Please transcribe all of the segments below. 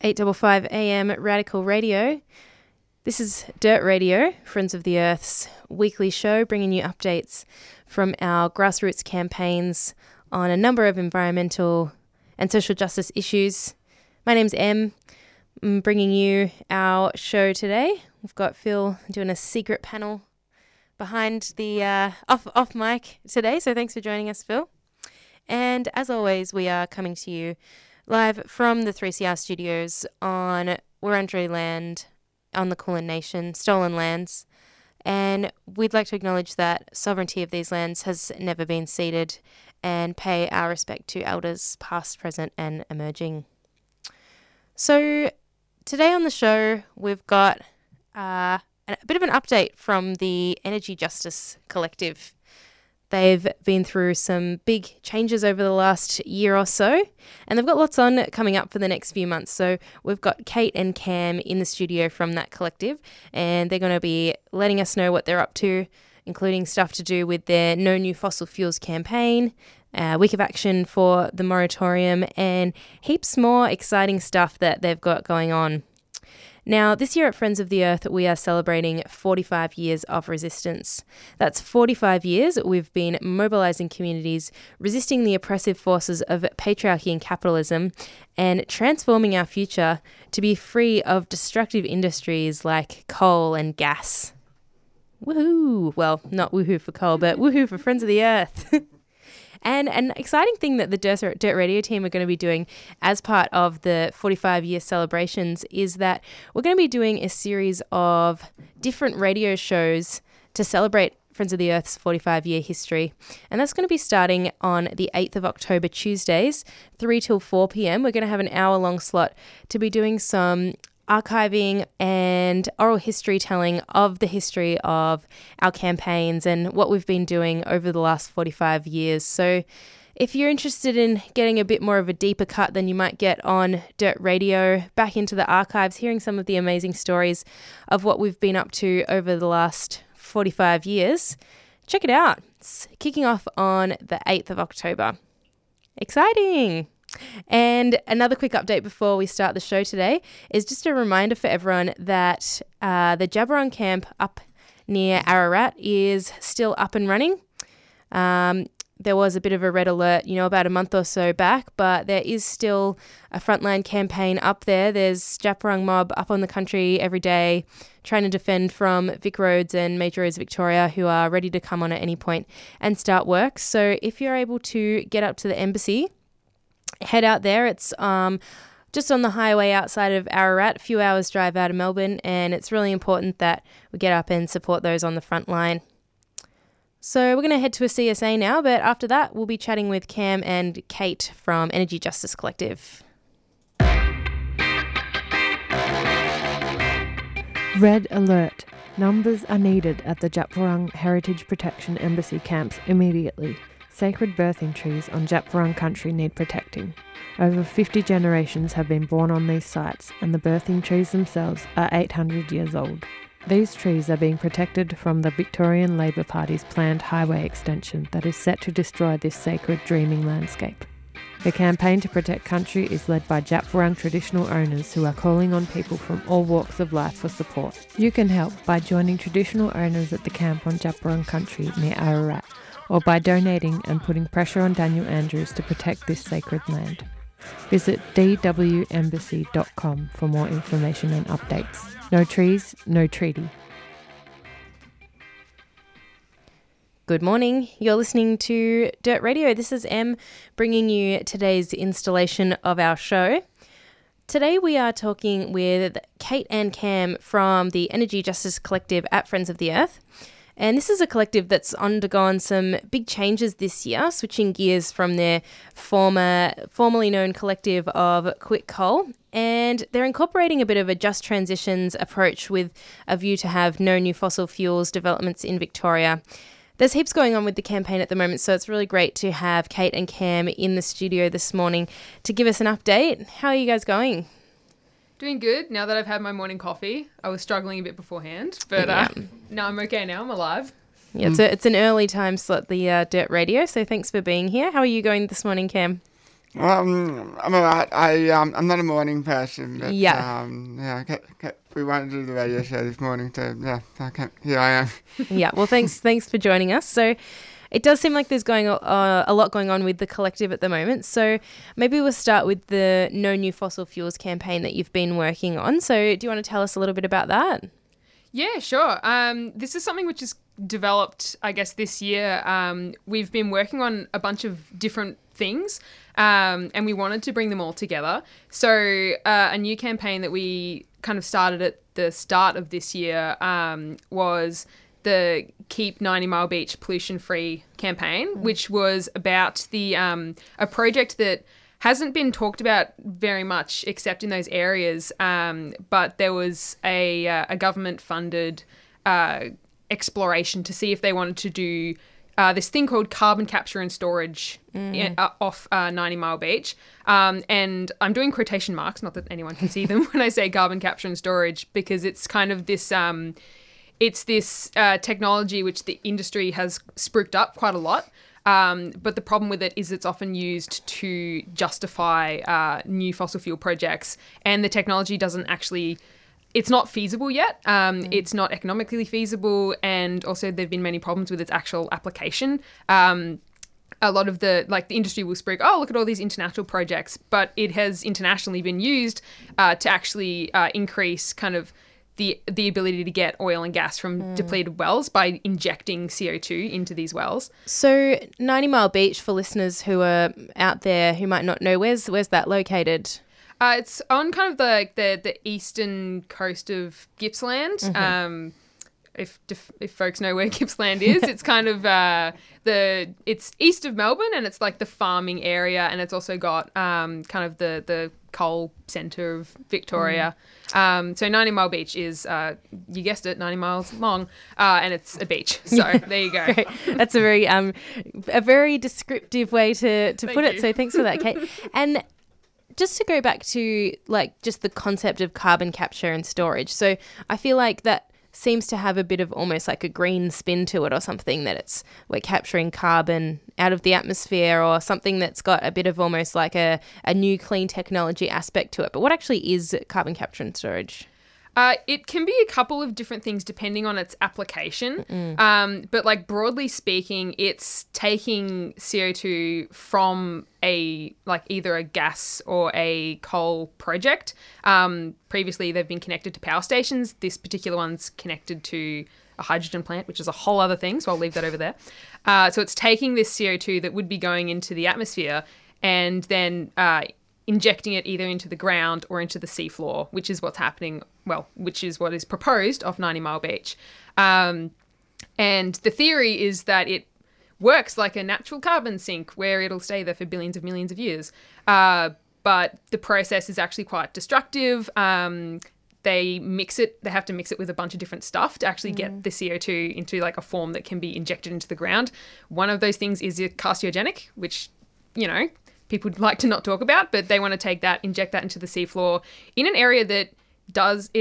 855 AM at Radical Radio. This is Dirt Radio, Friends of the Earth's weekly show, bringing you updates from our grassroots campaigns on a number of environmental and social justice issues. My name's Em. I'm bringing you our show today. We've got Phil doing a secret panel behind the off mic today, so thanks for joining us, Phil. And as always, we are coming to you live from the 3CR studios on Wurundjeri land, on the Kulin Nation, stolen lands. And we'd like to acknowledge that sovereignty of these lands has never been ceded and pay our respect to elders past, present and emerging. So today on the show, we've got a bit of an update from the Energy Justice Collective. They've been through some big changes over the last year or so, and they've got lots on coming up for the next few months. So we've got Kate and Cam in the studio from that collective, and they're going to be letting us know what they're up to, including stuff to do with their No New Fossil Fuels campaign, Week of Action for the Moratorium, and heaps more exciting stuff that they've got going on. Now, this year at Friends of the Earth, we are celebrating 45 years of resistance. That's 45 years we've been mobilising communities, resisting the oppressive forces of patriarchy and capitalism, and transforming our future to be free of destructive industries like coal and gas. Woohoo! Well, not woohoo for coal, but woohoo for Friends of the Earth. And an exciting thing that the Dirt Radio team are going to be doing as part of the 45-year celebrations is that we're going to be doing a series of different radio shows to celebrate Friends of the Earth's 45-year history. And that's going to be starting on the 8th of October, Tuesdays, 3 till 4 p.m. We're going to have an hour-long slot to be doing some archiving and oral history telling of the history of our campaigns and what we've been doing over the last 45 years. So if you're interested in getting a bit more of a deeper cut than you might get on Dirt Radio, back into the archives, hearing some of the amazing stories of what we've been up to over the last 45 years, check it out. It's kicking off on the 8th of October. Exciting! And another quick update before we start the show today is just a reminder for everyone that the Djab Wurrung camp up near Ararat is still up and running. There was a bit of a red alert, about a month or so back, but there is still a frontline campaign up there. There's Djab Wurrung mob up on the country every day trying to defend from Vic Roads and Major Roads Victoria, who are ready to come on at any point and start work. So if you're able to get up to the embassy, head out there. It's just on the highway outside of Ararat, a few hours drive out of Melbourne, and it's really important that we get up and support those on the front line. So we're going to head to a CSA now, but after that we'll be chatting with Cam and Kate from Energy Justice Collective. Red alert. Numbers are needed at the Djab Wurrung Heritage Protection Embassy camps immediately. Sacred birthing trees on Djab Wurrung country need protecting. Over 50 generations have been born on these sites, and the birthing trees themselves are 800 years old. These trees are being protected from the Victorian Labor Party's planned highway extension that is set to destroy this sacred dreaming landscape. The campaign to protect country is led by Djab Wurrung traditional owners who are calling on people from all walks of life for support. You can help by joining traditional owners at the camp on Djab Wurrung country near Ararat, or by donating and putting pressure on Daniel Andrews to protect this sacred land. Visit dwembassy.com for more information and updates. No trees, no treaty. Good morning. You're listening to Dirt Radio. This is Em bringing you today's installation of our show. Today we are talking with Kate and Cam from the Energy Justice Collective at Friends of the Earth. And this is a collective that's undergone some big changes this year, switching gears from their formerly known collective of Quit Coal. And they're incorporating a bit of a just transitions approach with a view to have no new fossil fuels developments in Victoria. There's heaps going on with the campaign at the moment, so it's really great to have Kate and Cam in the studio this morning to give us an update. How are you guys going? Doing good now that I've had my morning coffee. I was struggling a bit beforehand, but no, I'm okay now. I'm alive. Yeah, it's an early time slot, the Dirt Radio, so thanks for being here. How are you going this morning, Cam? I'm all right. I'm not a morning person, but we wanted to do the radio show this morning, so here I am. Yeah, well, thanks for joining us. So it does seem like there's a lot going on with the collective at the moment. So maybe we'll start with the No New Fossil Fuels campaign that you've been working on. So do you want to tell us a little bit about that? Yeah, sure. This is something which is developed, I guess, this year. We've been working on a bunch of different things, and we wanted to bring them all together. So a new campaign that we kind of started at the start of this year was the Keep 90 Mile Beach Pollution Free campaign, which was about the a project that hasn't been talked about very much except in those areas, but there was a government-funded exploration to see if they wanted to do this thing called carbon capture and storage off 90 Mile Beach. And I'm doing quotation marks, not that anyone can see them when I say carbon capture and storage, because it's kind of this technology which the industry has spruiked up quite a lot. But the problem with it is it's often used to justify new fossil fuel projects, and the technology doesn't actually... It's not feasible yet. It's not economically feasible, and also there've been many problems with its actual application. A lot of the industry will spruik, oh, look at all these international projects, but it has internationally been used to actually increase kind of the ability to get oil and gas from depleted wells by injecting CO2 into these wells. So 90 Mile Beach, for listeners who are out there who might not know, where's that located? It's on kind of the eastern coast of Gippsland. Mm-hmm. If folks know where Gippsland is, it's kind of it's east of Melbourne, and it's like the farming area, and it's also got kind of the coal centre of Victoria. So 90 Mile Beach is, you guessed it, 90 miles long, and it's a beach. So there you go. Great. That's a very descriptive way to put it. So thanks for that, Kate. And just to go back to just the concept of carbon capture and storage. So I feel like that seems to have a bit of almost like a green spin to it or something, that it's we're capturing carbon out of the atmosphere or something that's got a bit of almost like a new clean technology aspect to it. But what actually is carbon capture and storage? It can be a couple of different things depending on its application. But broadly speaking, it's taking CO2 from either a gas or a coal project. Previously, they've been connected to power stations. This particular one's connected to a hydrogen plant, which is a whole other thing, so I'll leave that over there. So it's taking this CO2 that would be going into the atmosphere and then injecting it either into the ground or into the seafloor, which is what's happening, which is what is proposed off 90 Mile Beach. And the theory is that it works like a natural carbon sink where it'll stay there for millions of years. But the process is actually quite destructive. They have to mix it with a bunch of different stuff to actually get the CO2 into a form that can be injected into the ground. One of those things is carcinogenic, which, people would like to not talk about, but they want to inject that into the seafloor in an area that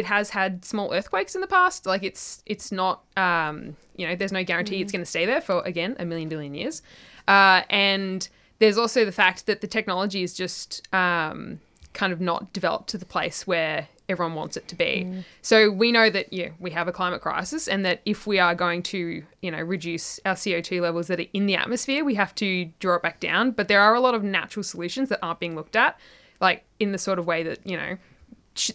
has had small earthquakes in the past. It's not, there's no guarantee it's going to stay there for, again, a billion years. And there's also the fact that the technology is just kind of not developed to the place where everyone wants it to be. So we know that, we have a climate crisis, and that if we are going to, reduce our CO2 levels that are in the atmosphere, we have to draw it back down. But there are a lot of natural solutions that aren't being looked at, in the sort of way that,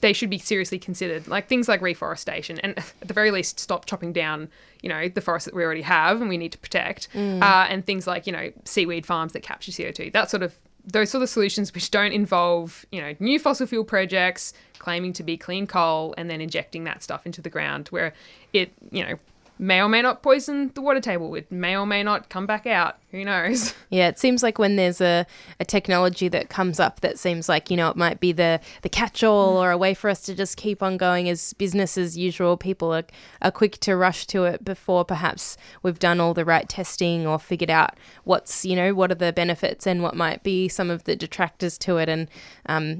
they should be seriously considered, like things like reforestation, and at the very least stop chopping down, you know, the forests that we already have and we need to protect, and things like, you know, seaweed farms that capture CO2, that sort of, those sort of solutions which don't involve, you know, new fossil fuel projects claiming to be clean coal and then injecting that stuff into the ground where it, you know, may or may not poison the water table. It may or may not come back out. Who knows? Yeah, it seems like when there's a technology that comes up that seems like, you know, it might be the catch-all or a way for us to just keep on going as business as usual, people are quick to rush to it before perhaps we've done all the right testing or figured out what's, you know, what are the benefits and what might be some of the detractors to it. And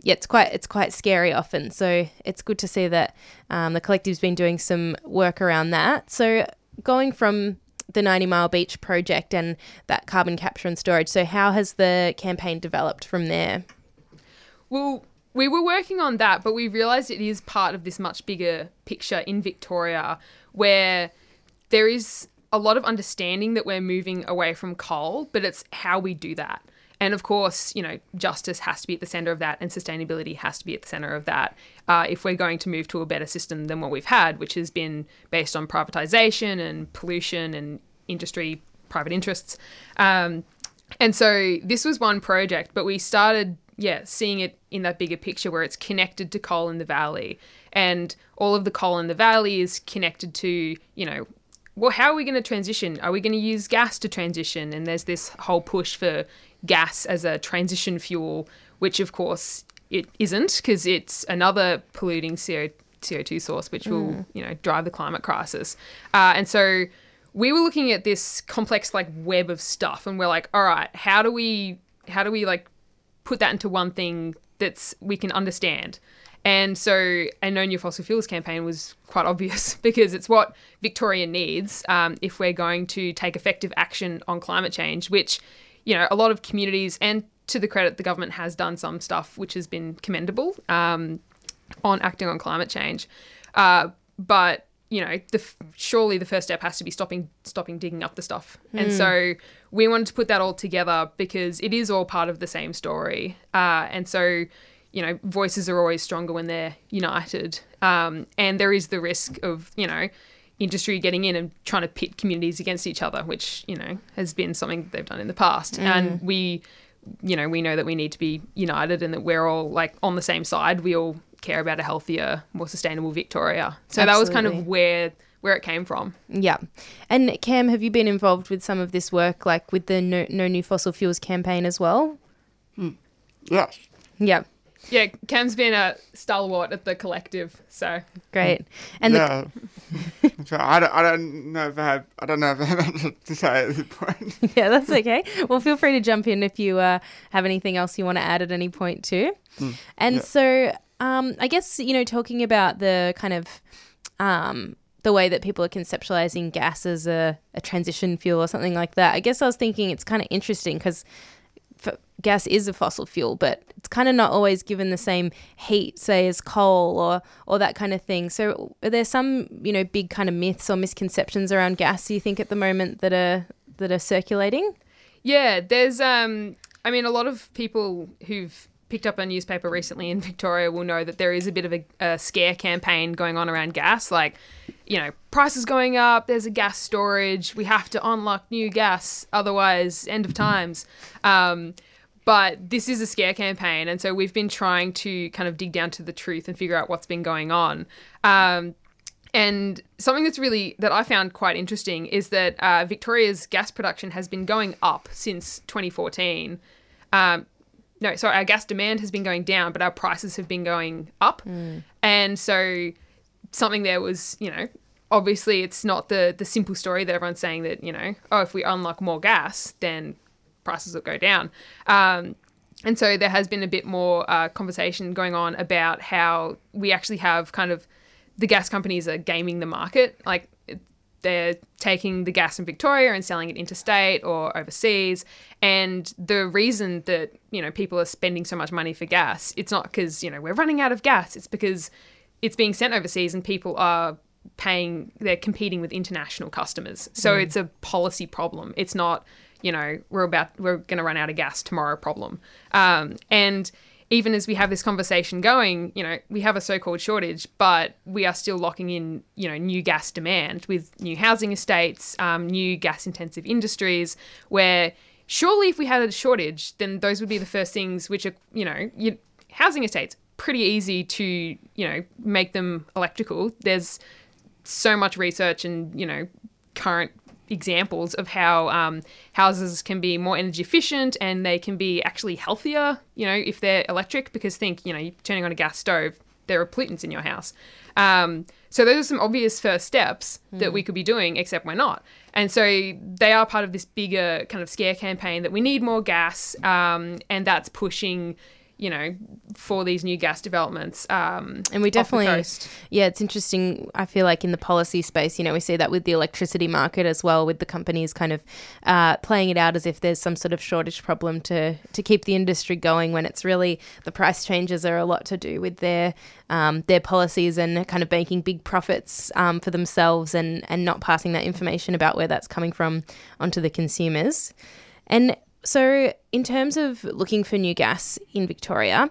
yeah, it's quite scary often. So it's good to see that the collective's been doing some work around that. So going from the 90 Mile Beach project and that carbon capture and storage, so how has the campaign developed from there? Well, we were working on that, but we realised it is part of this much bigger picture in Victoria where there is a lot of understanding that we're moving away from coal, but it's how we do that. And of course, you know, justice has to be at the centre of that and sustainability has to be at the centre of that if we're going to move to a better system than what we've had, which has been based on privatisation and pollution and industry, private interests. And so this was one project, but we started, seeing it in that bigger picture where it's connected to coal in the valley. And all of the coal in the valley is connected to, you know, well, how are we going to transition? Are we going to use gas to transition? And there's this whole push for gas as a transition fuel, which of course it isn't, because it's another polluting CO2 source, which will, you know, drive the climate crisis. And so we were looking at this complex like web of stuff, and we're like, all right, how do we like put that into one thing that's we can understand? And so a No New Fossil Fuels campaign was quite obvious because it's what Victoria needs if we're going to take effective action on climate change, which, you know, a lot of communities, and to the credit, the government has done some stuff which has been commendable on acting on climate change. But, you know, surely the first step has to be stopping digging up the stuff. And so we wanted to put that all together because it is all part of the same story. And so, you know, voices are always stronger when they're united. And there is the risk of, you know, industry getting in and trying to pit communities against each other, which, you know, has been something that they've done in the past. And we, you know, we know that we need to be united and that we're all like on the same side. We all care about a healthier, more sustainable Victoria. So that was kind of where it came from. Yeah. And Cam, have you been involved with some of this work, like with the No New Fossil Fuels campaign as well? Yes. Yeah. Yeah, Cam's been a stalwart at the collective, so great. And yeah, I don't know if I have to say at this point. Yeah, that's okay. Well, feel free to jump in if you have anything else you want to add at any point too. So, I guess, you know, talking about the kind of the way that people are conceptualizing gas as a transition fuel or something like that. I guess I was thinking it's kind of interesting because gas is a fossil fuel, but it's kind of not always given the same heat, say, as coal or that kind of thing. So are there some, you know, big kind of myths or misconceptions around gas, do you think, at the moment that are circulating? Yeah, there's I mean, a lot of people who've picked up a newspaper recently in Victoria will know that there is a bit of a scare campaign going on around gas, like, you know, prices going up, there's a gas storage, we have to unlock new gas, otherwise end of times. But this is a scare campaign, and so we've been trying to kind of dig down to the truth and figure out what's been going on. And something that's really, that I found quite interesting is that Victoria's gas production has been going up since 2014. Our gas demand has been going down, but our prices have been going up. And so something there was, you know, obviously it's not the simple story that everyone's saying that, you know, oh, if we unlock more gas, then prices will go down. And so there has been a bit more conversation going on about how we actually have kind of the gas companies are gaming the market. Like they're taking the gas in Victoria and selling it interstate or overseas. And the reason that, you know, people are spending so much money for gas, it's not because, you know, we're running out of gas. It's because it's being sent overseas and people are paying, they're competing with international customers. So it's a policy problem. It's not, you know, we're going to run out of gas tomorrow problem. And even as we have this conversation going, you know, we have a so-called shortage, but we are still locking in, you know, new gas demand with new housing estates, new gas-intensive industries, where surely if we had a shortage, then those would be the first things which are, you know, housing estates, pretty easy to, you know, make them electrical. There's so much research and, you know, current examples of how houses can be more energy efficient and they can be actually healthier, you know, if they're electric, because think, you know, you're turning on a gas stove, there are pollutants in your house. So those are some obvious first steps that we could be doing, except we're not. And so they are part of this bigger kind of scare campaign that we need more gas, and that's pushing, you know, for these new gas developments. And we definitely, it's interesting. I feel like in the policy space, you know, we see that with the electricity market as well, with the companies kind of playing it out as if there's some sort of shortage problem to keep the industry going, when it's really the price changes are a lot to do with their policies and kind of banking big profits for themselves and not passing that information about where that's coming from onto the consumers. And so in terms of looking for new gas in Victoria,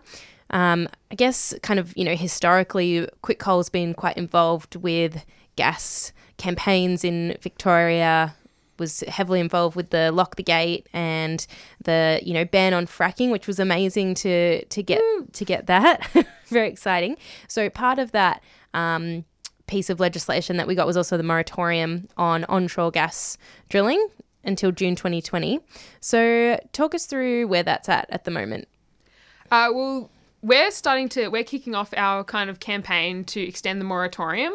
I guess kind of, you know, historically Quit Coal has been quite involved with gas campaigns in Victoria, was heavily involved with the Lock the Gate and the, you know, ban on fracking, which was amazing to get that. Very exciting. So part of that piece of legislation that we got was also the moratorium on onshore gas drilling until June 2020. So talk us through where that's at the moment. Well, we're kicking off our kind of campaign to extend the moratorium,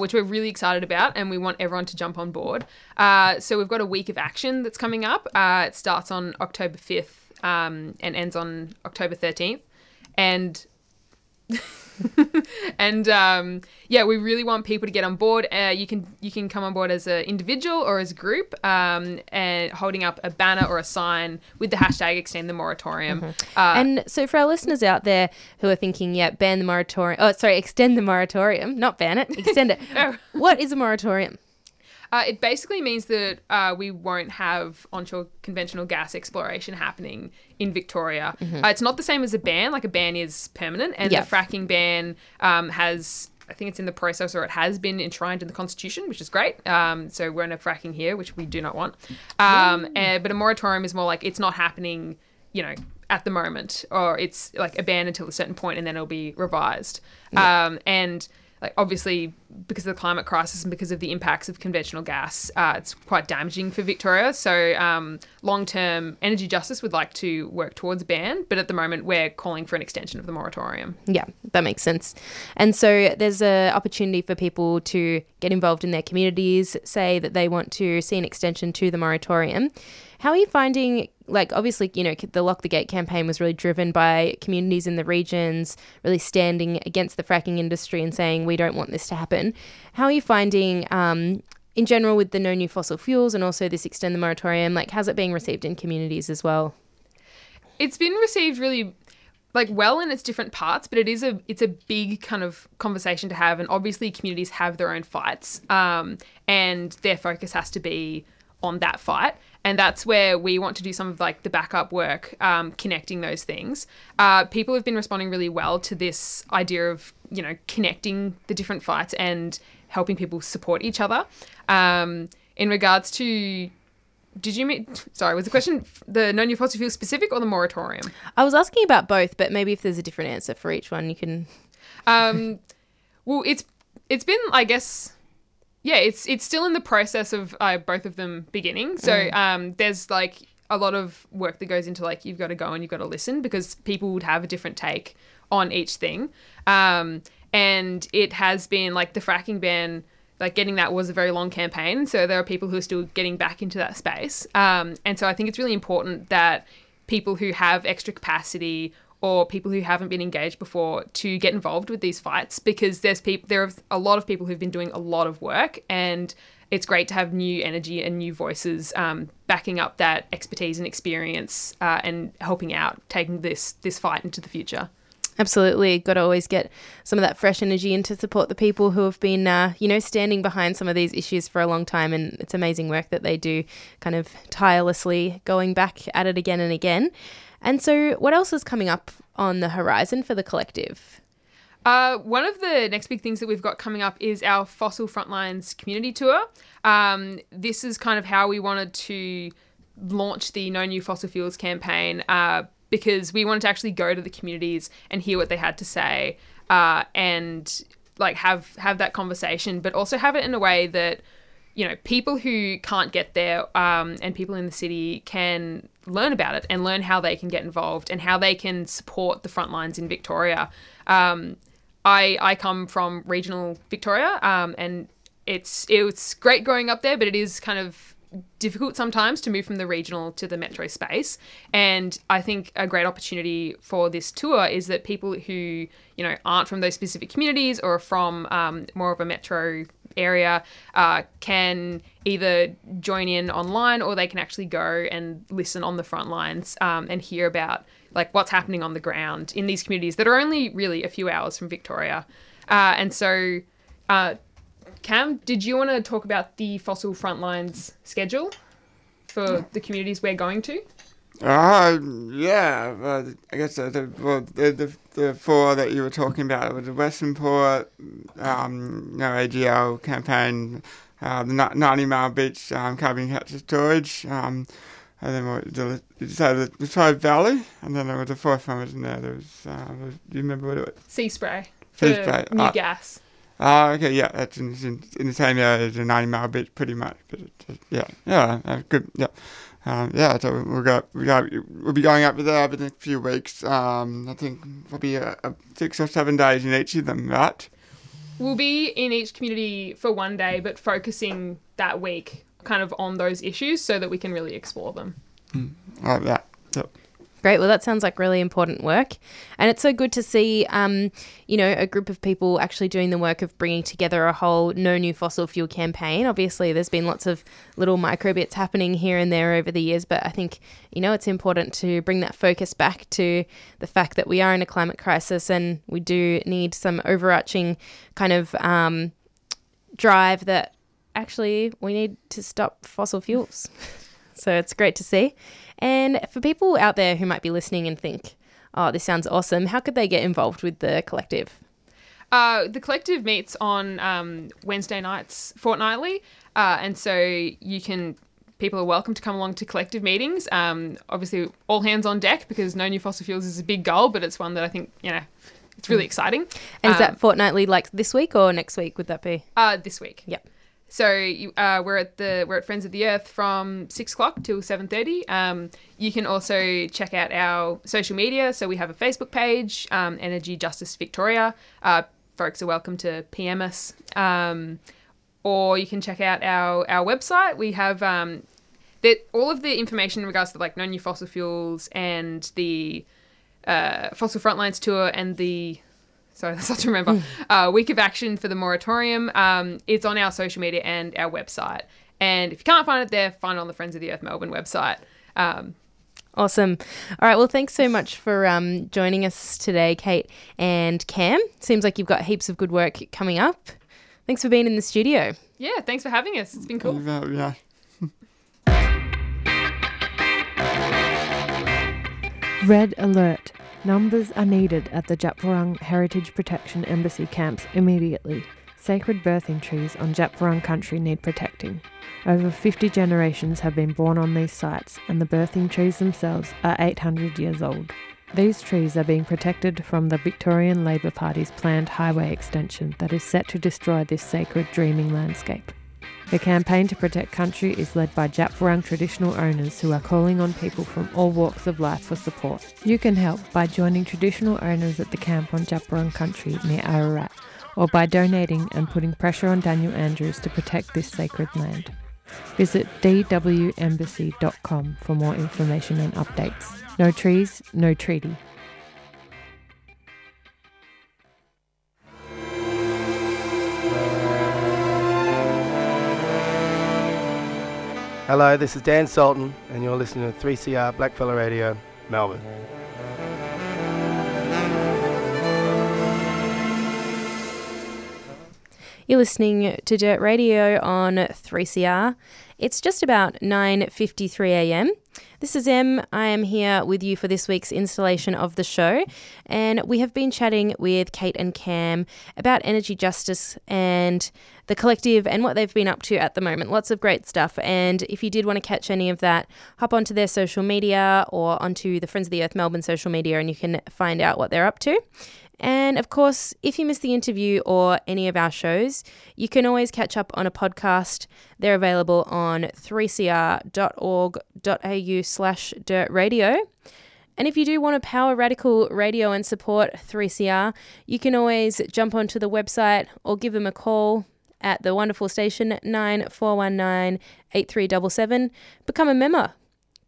which we're really excited about, and we want everyone to jump on board. So we've got a week of action that's coming up. It starts on October 5th and ends on October 13th. And we really want people to get on board. You can come on board as an individual or as a group, and holding up a banner or a sign with the hashtag extend the moratorium. Mm-hmm. And so for our listeners out there who are thinking, ban the moratorium. Oh, sorry, extend the moratorium, not ban it, extend it. Oh. What is a moratorium? It basically means that we won't have onshore conventional gas exploration happening in Victoria. Mm-hmm. It's not the same as a ban. Like, a ban is permanent, and the fracking ban has, I think it's in the process, or it has been enshrined in the Constitution, which is great. So we're in a fracking here, which we do not want. But a moratorium is more like it's not happening, you know, at the moment, or it's like a ban until a certain point and then it'll be revised. Yeah. And like, obviously, because of the climate crisis and because of the impacts of conventional gas, it's quite damaging for Victoria. So long-term, Energy Justice would like to work towards a ban, but at the moment we're calling for an extension of the moratorium. Yeah, that makes sense. And so there's an opportunity for people to get involved in their communities, say that they want to see an extension to the moratorium. How are you finding, like, obviously, you know, the Lock the Gate campaign was really driven by communities in the regions really standing against the fracking industry and saying we don't want this to happen. How are you finding in general with the no new fossil fuels and also this extend the moratorium, like, how's it being received in communities as well? It's been received really, like, well in its different parts, but it's a big kind of conversation to have, and obviously communities have their own fights, and their focus has to be on that fight. And that's where we want to do some of, like, the backup work, connecting those things. People have been responding really well to this idea of, you know, connecting the different fights and helping people support each other. In regards to, was the question the no new fossil fuels specific or the moratorium? I was asking about both, but maybe if there's a different answer for each one, you can. Well, it's been, I guess. Yeah, it's still in the process of both of them beginning. So there's, like, a lot of work that goes into, like, you've got to go and you've got to listen, because people would have a different take on each thing. And it has been, like, the fracking ban, like, getting that was a very long campaign. So there are people who are still getting back into that space. And so I think it's really important that people who have extra capacity or people who haven't been engaged before to get involved with these fights, because there are a lot of people who've been doing a lot of work, and it's great to have new energy and new voices backing up that expertise and experience and helping out, taking this fight into the future. Absolutely. Got to always get some of that fresh energy in to support the people who have been, you know, standing behind some of these issues for a long time. And it's amazing work that they do, kind of tirelessly going back at it again and again. And so what else is coming up on the horizon for the collective? One of the next big things that we've got coming up is our Fossil Frontlines community tour. This is kind of how we wanted to launch the No New Fossil Fuels campaign, because we wanted to actually go to the communities and hear what they had to say, and like have that conversation, but also have it in a way that, you know, people who can't get there, and people in the city can learn about it and learn how they can get involved and how they can support the front lines in Victoria. I come from regional Victoria, and it's great growing up there, but it is kind of difficult sometimes to move from the regional to the metro space. And I think a great opportunity for this tour is that people who, you know, aren't from those specific communities or are from more of a metro area can either join in online, or they can actually go and listen on the front lines, and hear about like what's happening on the ground in these communities that are only really a few hours from Victoria. And so Cam, did you want to talk about the Fossil Frontlines schedule for the communities we're going to? I guess the four that you were talking about were the Western Port, AGL campaign, the 90 Mile Beach carbon capture storage, and then the Latrobe Valley, and then there was the fourth one was in there. There was, do you remember what it was? Sea Spray. Sea Spray. New gas. Okay, yeah, that's in the same area as the 90 Mile Beach, pretty much. But good, yeah. So we'll be going up there over the next few weeks. I think we'll be 6 or 7 days in each of them, right? We'll be in each community for one day, but focusing that week kind of on those issues so that we can really explore them. I like that. Yep. Great. Well, that sounds like really important work. And it's so good to see, a group of people actually doing the work of bringing together a whole No New Fossil Fuel campaign. Obviously, there's been lots of little micro bits happening here and there over the years, but I think, it's important to bring that focus back to the fact that we are in a climate crisis and we do need some overarching kind of drive that actually we need to stop fossil fuels. So it's great to see. And for people out there who might be listening and think, oh, this sounds awesome, how could they get involved with the collective? The collective meets on Wednesday nights fortnightly. And so people are welcome to come along to collective meetings. Obviously, all hands on deck, because No New Fossil Fuels is a big goal, but it's one that I think, it's really exciting. And is that fortnightly, like this week or next week would that be? This week. Yep. So we're at Friends of the Earth from 6 o'clock till 7:30. You can also check out our social media. So we have a Facebook page, Energy Justice Victoria. Folks are welcome to PM us, or you can check out our website. We have all of the information in regards to like No New Fossil Fuels and the Fossil Frontlines tour and the. Sorry, that's hard to remember. Week of Action for the Moratorium. It's on our social media and our website. And if you can't find it there, find it on the Friends of the Earth Melbourne website. Awesome. All right, well, thanks so much for joining us today, Kate and Cam. Seems like you've got heaps of good work coming up. Thanks for being in the studio. Yeah, thanks for having us. It's been cool. Yeah. Red alert. Numbers are needed at the Djab Wurrung Heritage Protection Embassy camps immediately. Sacred birthing trees on Djab Wurrung country need protecting. Over 50 generations have been born on these sites, and the birthing trees themselves are 800 years old. These trees are being protected from the Victorian Labor Party's planned highway extension that is set to destroy this sacred dreaming landscape. The campaign to protect country is led by Djab Wurrung traditional owners who are calling on people from all walks of life for support. You can help by joining traditional owners at the camp on Djab Wurrung country near Ararat, or by donating and putting pressure on Daniel Andrews to protect this sacred land. Visit dwembassy.com for more information and updates. No trees, no treaty. Hello, this is Dan Sultan, and you're listening to 3CR Blackfella Radio, Melbourne. You're listening to Dirt Radio on 3CR. It's just about 9:53 a.m. This is Em. I am here with you for this week's installation of the show, and we have been chatting with Kate and Cam about energy justice and the collective and what they've been up to at the moment. Lots of great stuff, and if you did want to catch any of that, hop onto their social media or onto the Friends of the Earth Melbourne social media and you can find out what they're up to. And of course, if you missed the interview or any of our shows, you can always catch up on a podcast. They're available on 3cr.org.au/dirtradio. And if you do want to power radical radio and support 3CR, you can always jump onto the website or give them a call at the wonderful station 9419 8377. Become a member.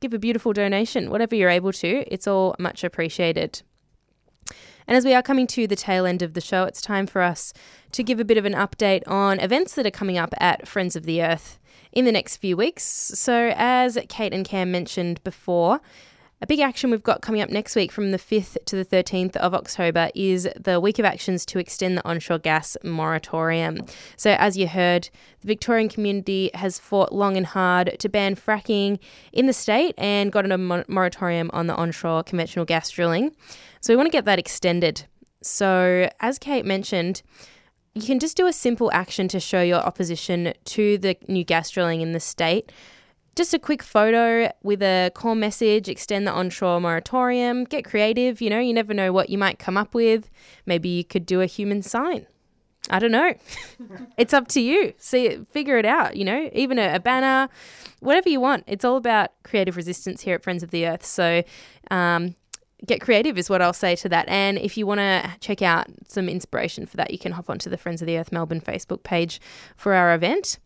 Give a beautiful donation, whatever you're able to. It's all much appreciated. And as we are coming to the tail end of the show, it's time for us to give a bit of an update on events that are coming up at Friends of the Earth in the next few weeks. So as Kate and Cam mentioned before, a big action we've got coming up next week from the 5th to the 13th of October is the Week of Actions to extend the onshore gas moratorium. So as you heard, the Victorian community has fought long and hard to ban fracking in the state and got a moratorium on the onshore conventional gas drilling. So we want to get that extended. So as Kate mentioned, you can just do a simple action to show your opposition to the new gas drilling in the state. Just a quick photo with a core message, extend the onshore moratorium, get creative, you know, you never know what you might come up with. Maybe you could do a human sign. I don't know. It's up to you. See, figure it out, you know, even a banner, whatever you want. It's all about creative resistance here at Friends of the Earth. So get creative is what I'll say to that. And if you want to check out some inspiration for that, you can hop onto the Friends of the Earth Melbourne Facebook page for our event.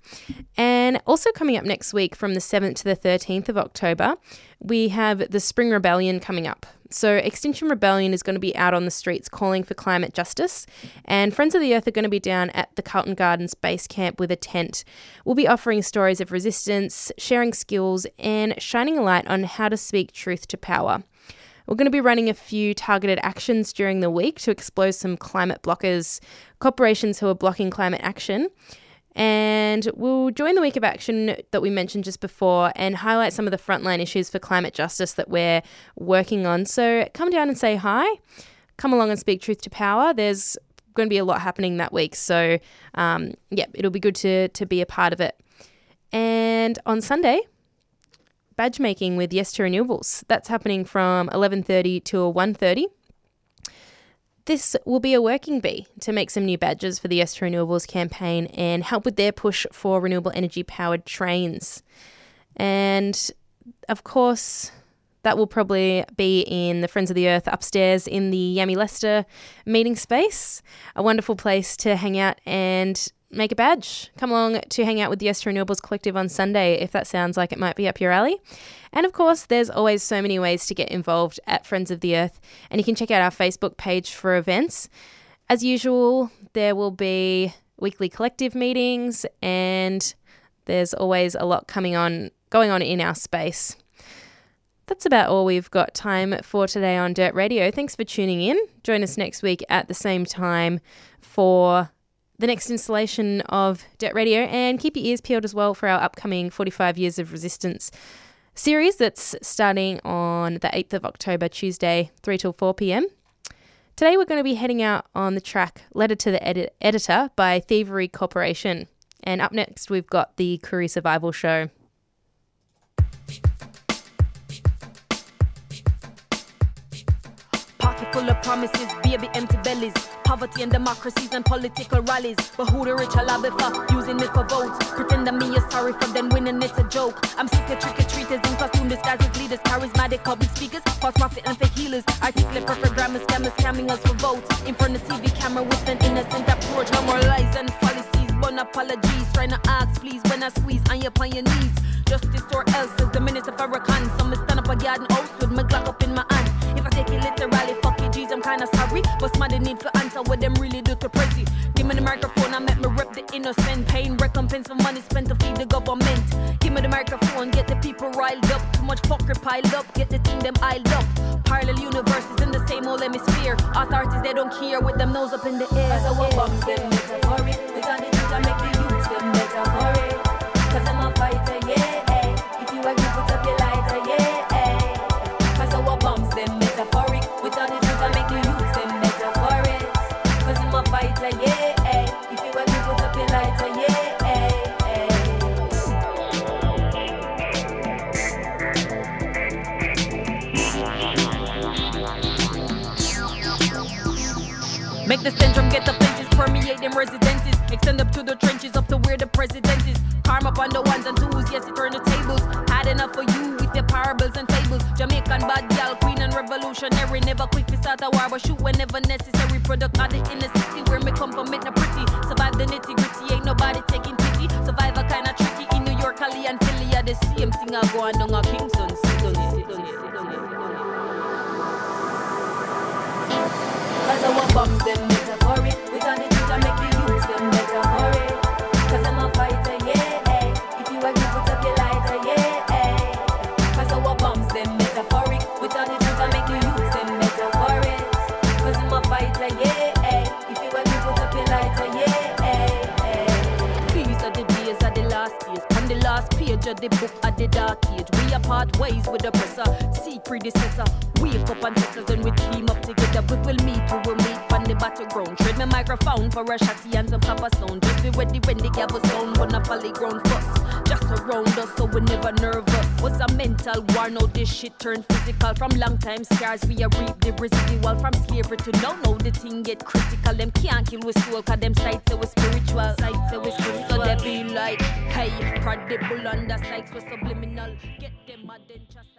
And also coming up next week from the 7th to the 13th of October, we have the Spring Rebellion coming up. So Extinction Rebellion is going to be out on the streets calling for climate justice, and Friends of the Earth are going to be down at the Carlton Gardens base camp with a tent. We'll be offering stories of resistance, sharing skills and shining a light on how to speak truth to power. We're going to be running a few targeted actions during the week to expose some climate blockers, corporations who are blocking climate action. And we'll join the Week of Action that we mentioned just before and highlight some of the frontline issues for climate justice that we're working on. So come down and say hi. Come along and speak truth to power. There's going to be a lot happening that week. So, it'll be good to be a part of it. And on Sunday, badge making with Yes to Renewables. That's happening from 11:30 till 1:30. This will be a working bee to make some new badges for the Yes to Renewables campaign and help with their push for renewable energy powered trains. And of course, that will probably be in the Friends of the Earth upstairs in the Yami Lester meeting space, a wonderful place to hang out and make a badge. Come along to hang out with the Yes to Renewables Collective on Sunday if that sounds like it might be up your alley. And of course, there's always so many ways to get involved at Friends of the Earth, and you can check out our Facebook page for events. As usual, there will be weekly collective meetings and there's always a lot going on in our space. That's about all we've got time for today on Dirt Radio. Thanks for tuning in. Join us next week at the same time for the next installation of Dirt Radio, and keep your ears peeled as well for our upcoming 45 Years of Resistance series that's starting on the 8th of October, Tuesday, 3 till 4pm. Today we're going to be heading out on the track Letter to the Editor by Thievery Corporation, and up next we've got the Curry Survival Show. Pocket full of promises, baby empty bellies. Poverty and democracies and political rallies. But who the rich are lobby for, using me for votes. Pretend I'm you're sorry for them winning, it's a joke. I'm sick of trick-or-treaters in costume disguises, leaders, charismatic public speakers, false prophet and fake healers. Articulate perfect grammar scammers, scamming us for votes. In front of TV camera with an innocent approach. No more lies and policies, but apologies. Trying to ask, please, when I squeeze, I'm upon your knees. Justice or else is the minutes of Farrakhan. Some stand up a garden house with my Glock up in my hand. If I take it literally, fuck it, geez, I'm kinda sorry. But somebody need to answer what them really do to press it. Give me the microphone, I make me rep the innocent. Paying recompense for money spent to feed the government. Give me the microphone, get the people riled up. Too much fuckery piled up, get the thing them iled up. Parallel universes in the same old hemisphere. Authorities, they don't care with them nose up in the air. So what bombs them metaphoric, we got it. Make the syndrome get the fences, permeate them residences. Extend up to the trenches, up to where the president is. Karma up on the ones and twos, yes, it turn the tables. Had enough for you with your parables and fables. Jamaican bad gal, queen and revolutionary. Never quick to start a war, but shoot whenever necessary. Product of the inner city, where me come from, make the pretty. Survive the nitty gritty, ain't nobody taking pity. Survive a kind of tricky in New York, Cali and Philly. The same thing I go on a Kingston. Cause our bombs them better for it. We done it to make the youths them better for it. Cause I'm a fighter, yeah. If you agree, put up your lighter, yeah. Cause our bombs them better for it. We done it to make the youths them better for it. Cause I'm a fighter, yeah. If you agree, put up your lighter, yeah. These are the days of the last years. On the last page of the book of the dark age. We are part ways with the presser. See predecessor. Wake up and sisters and we team up together. We will meet, we will meet on the battleground. Trade my microphone for a shotty and some papa sound. Just be ready when the gavel sound. Wanna folly ground fuss. Just around us so we never nervous. What's a mental war? Now this shit turned physical. From long time scars we are reap the residual. From slavery to now the thing get critical. Them can't kill with soul cause them sights are spiritual. Sights are spiritual. So they be like, hey, prodigal under sights were subliminal. Get them mad and just...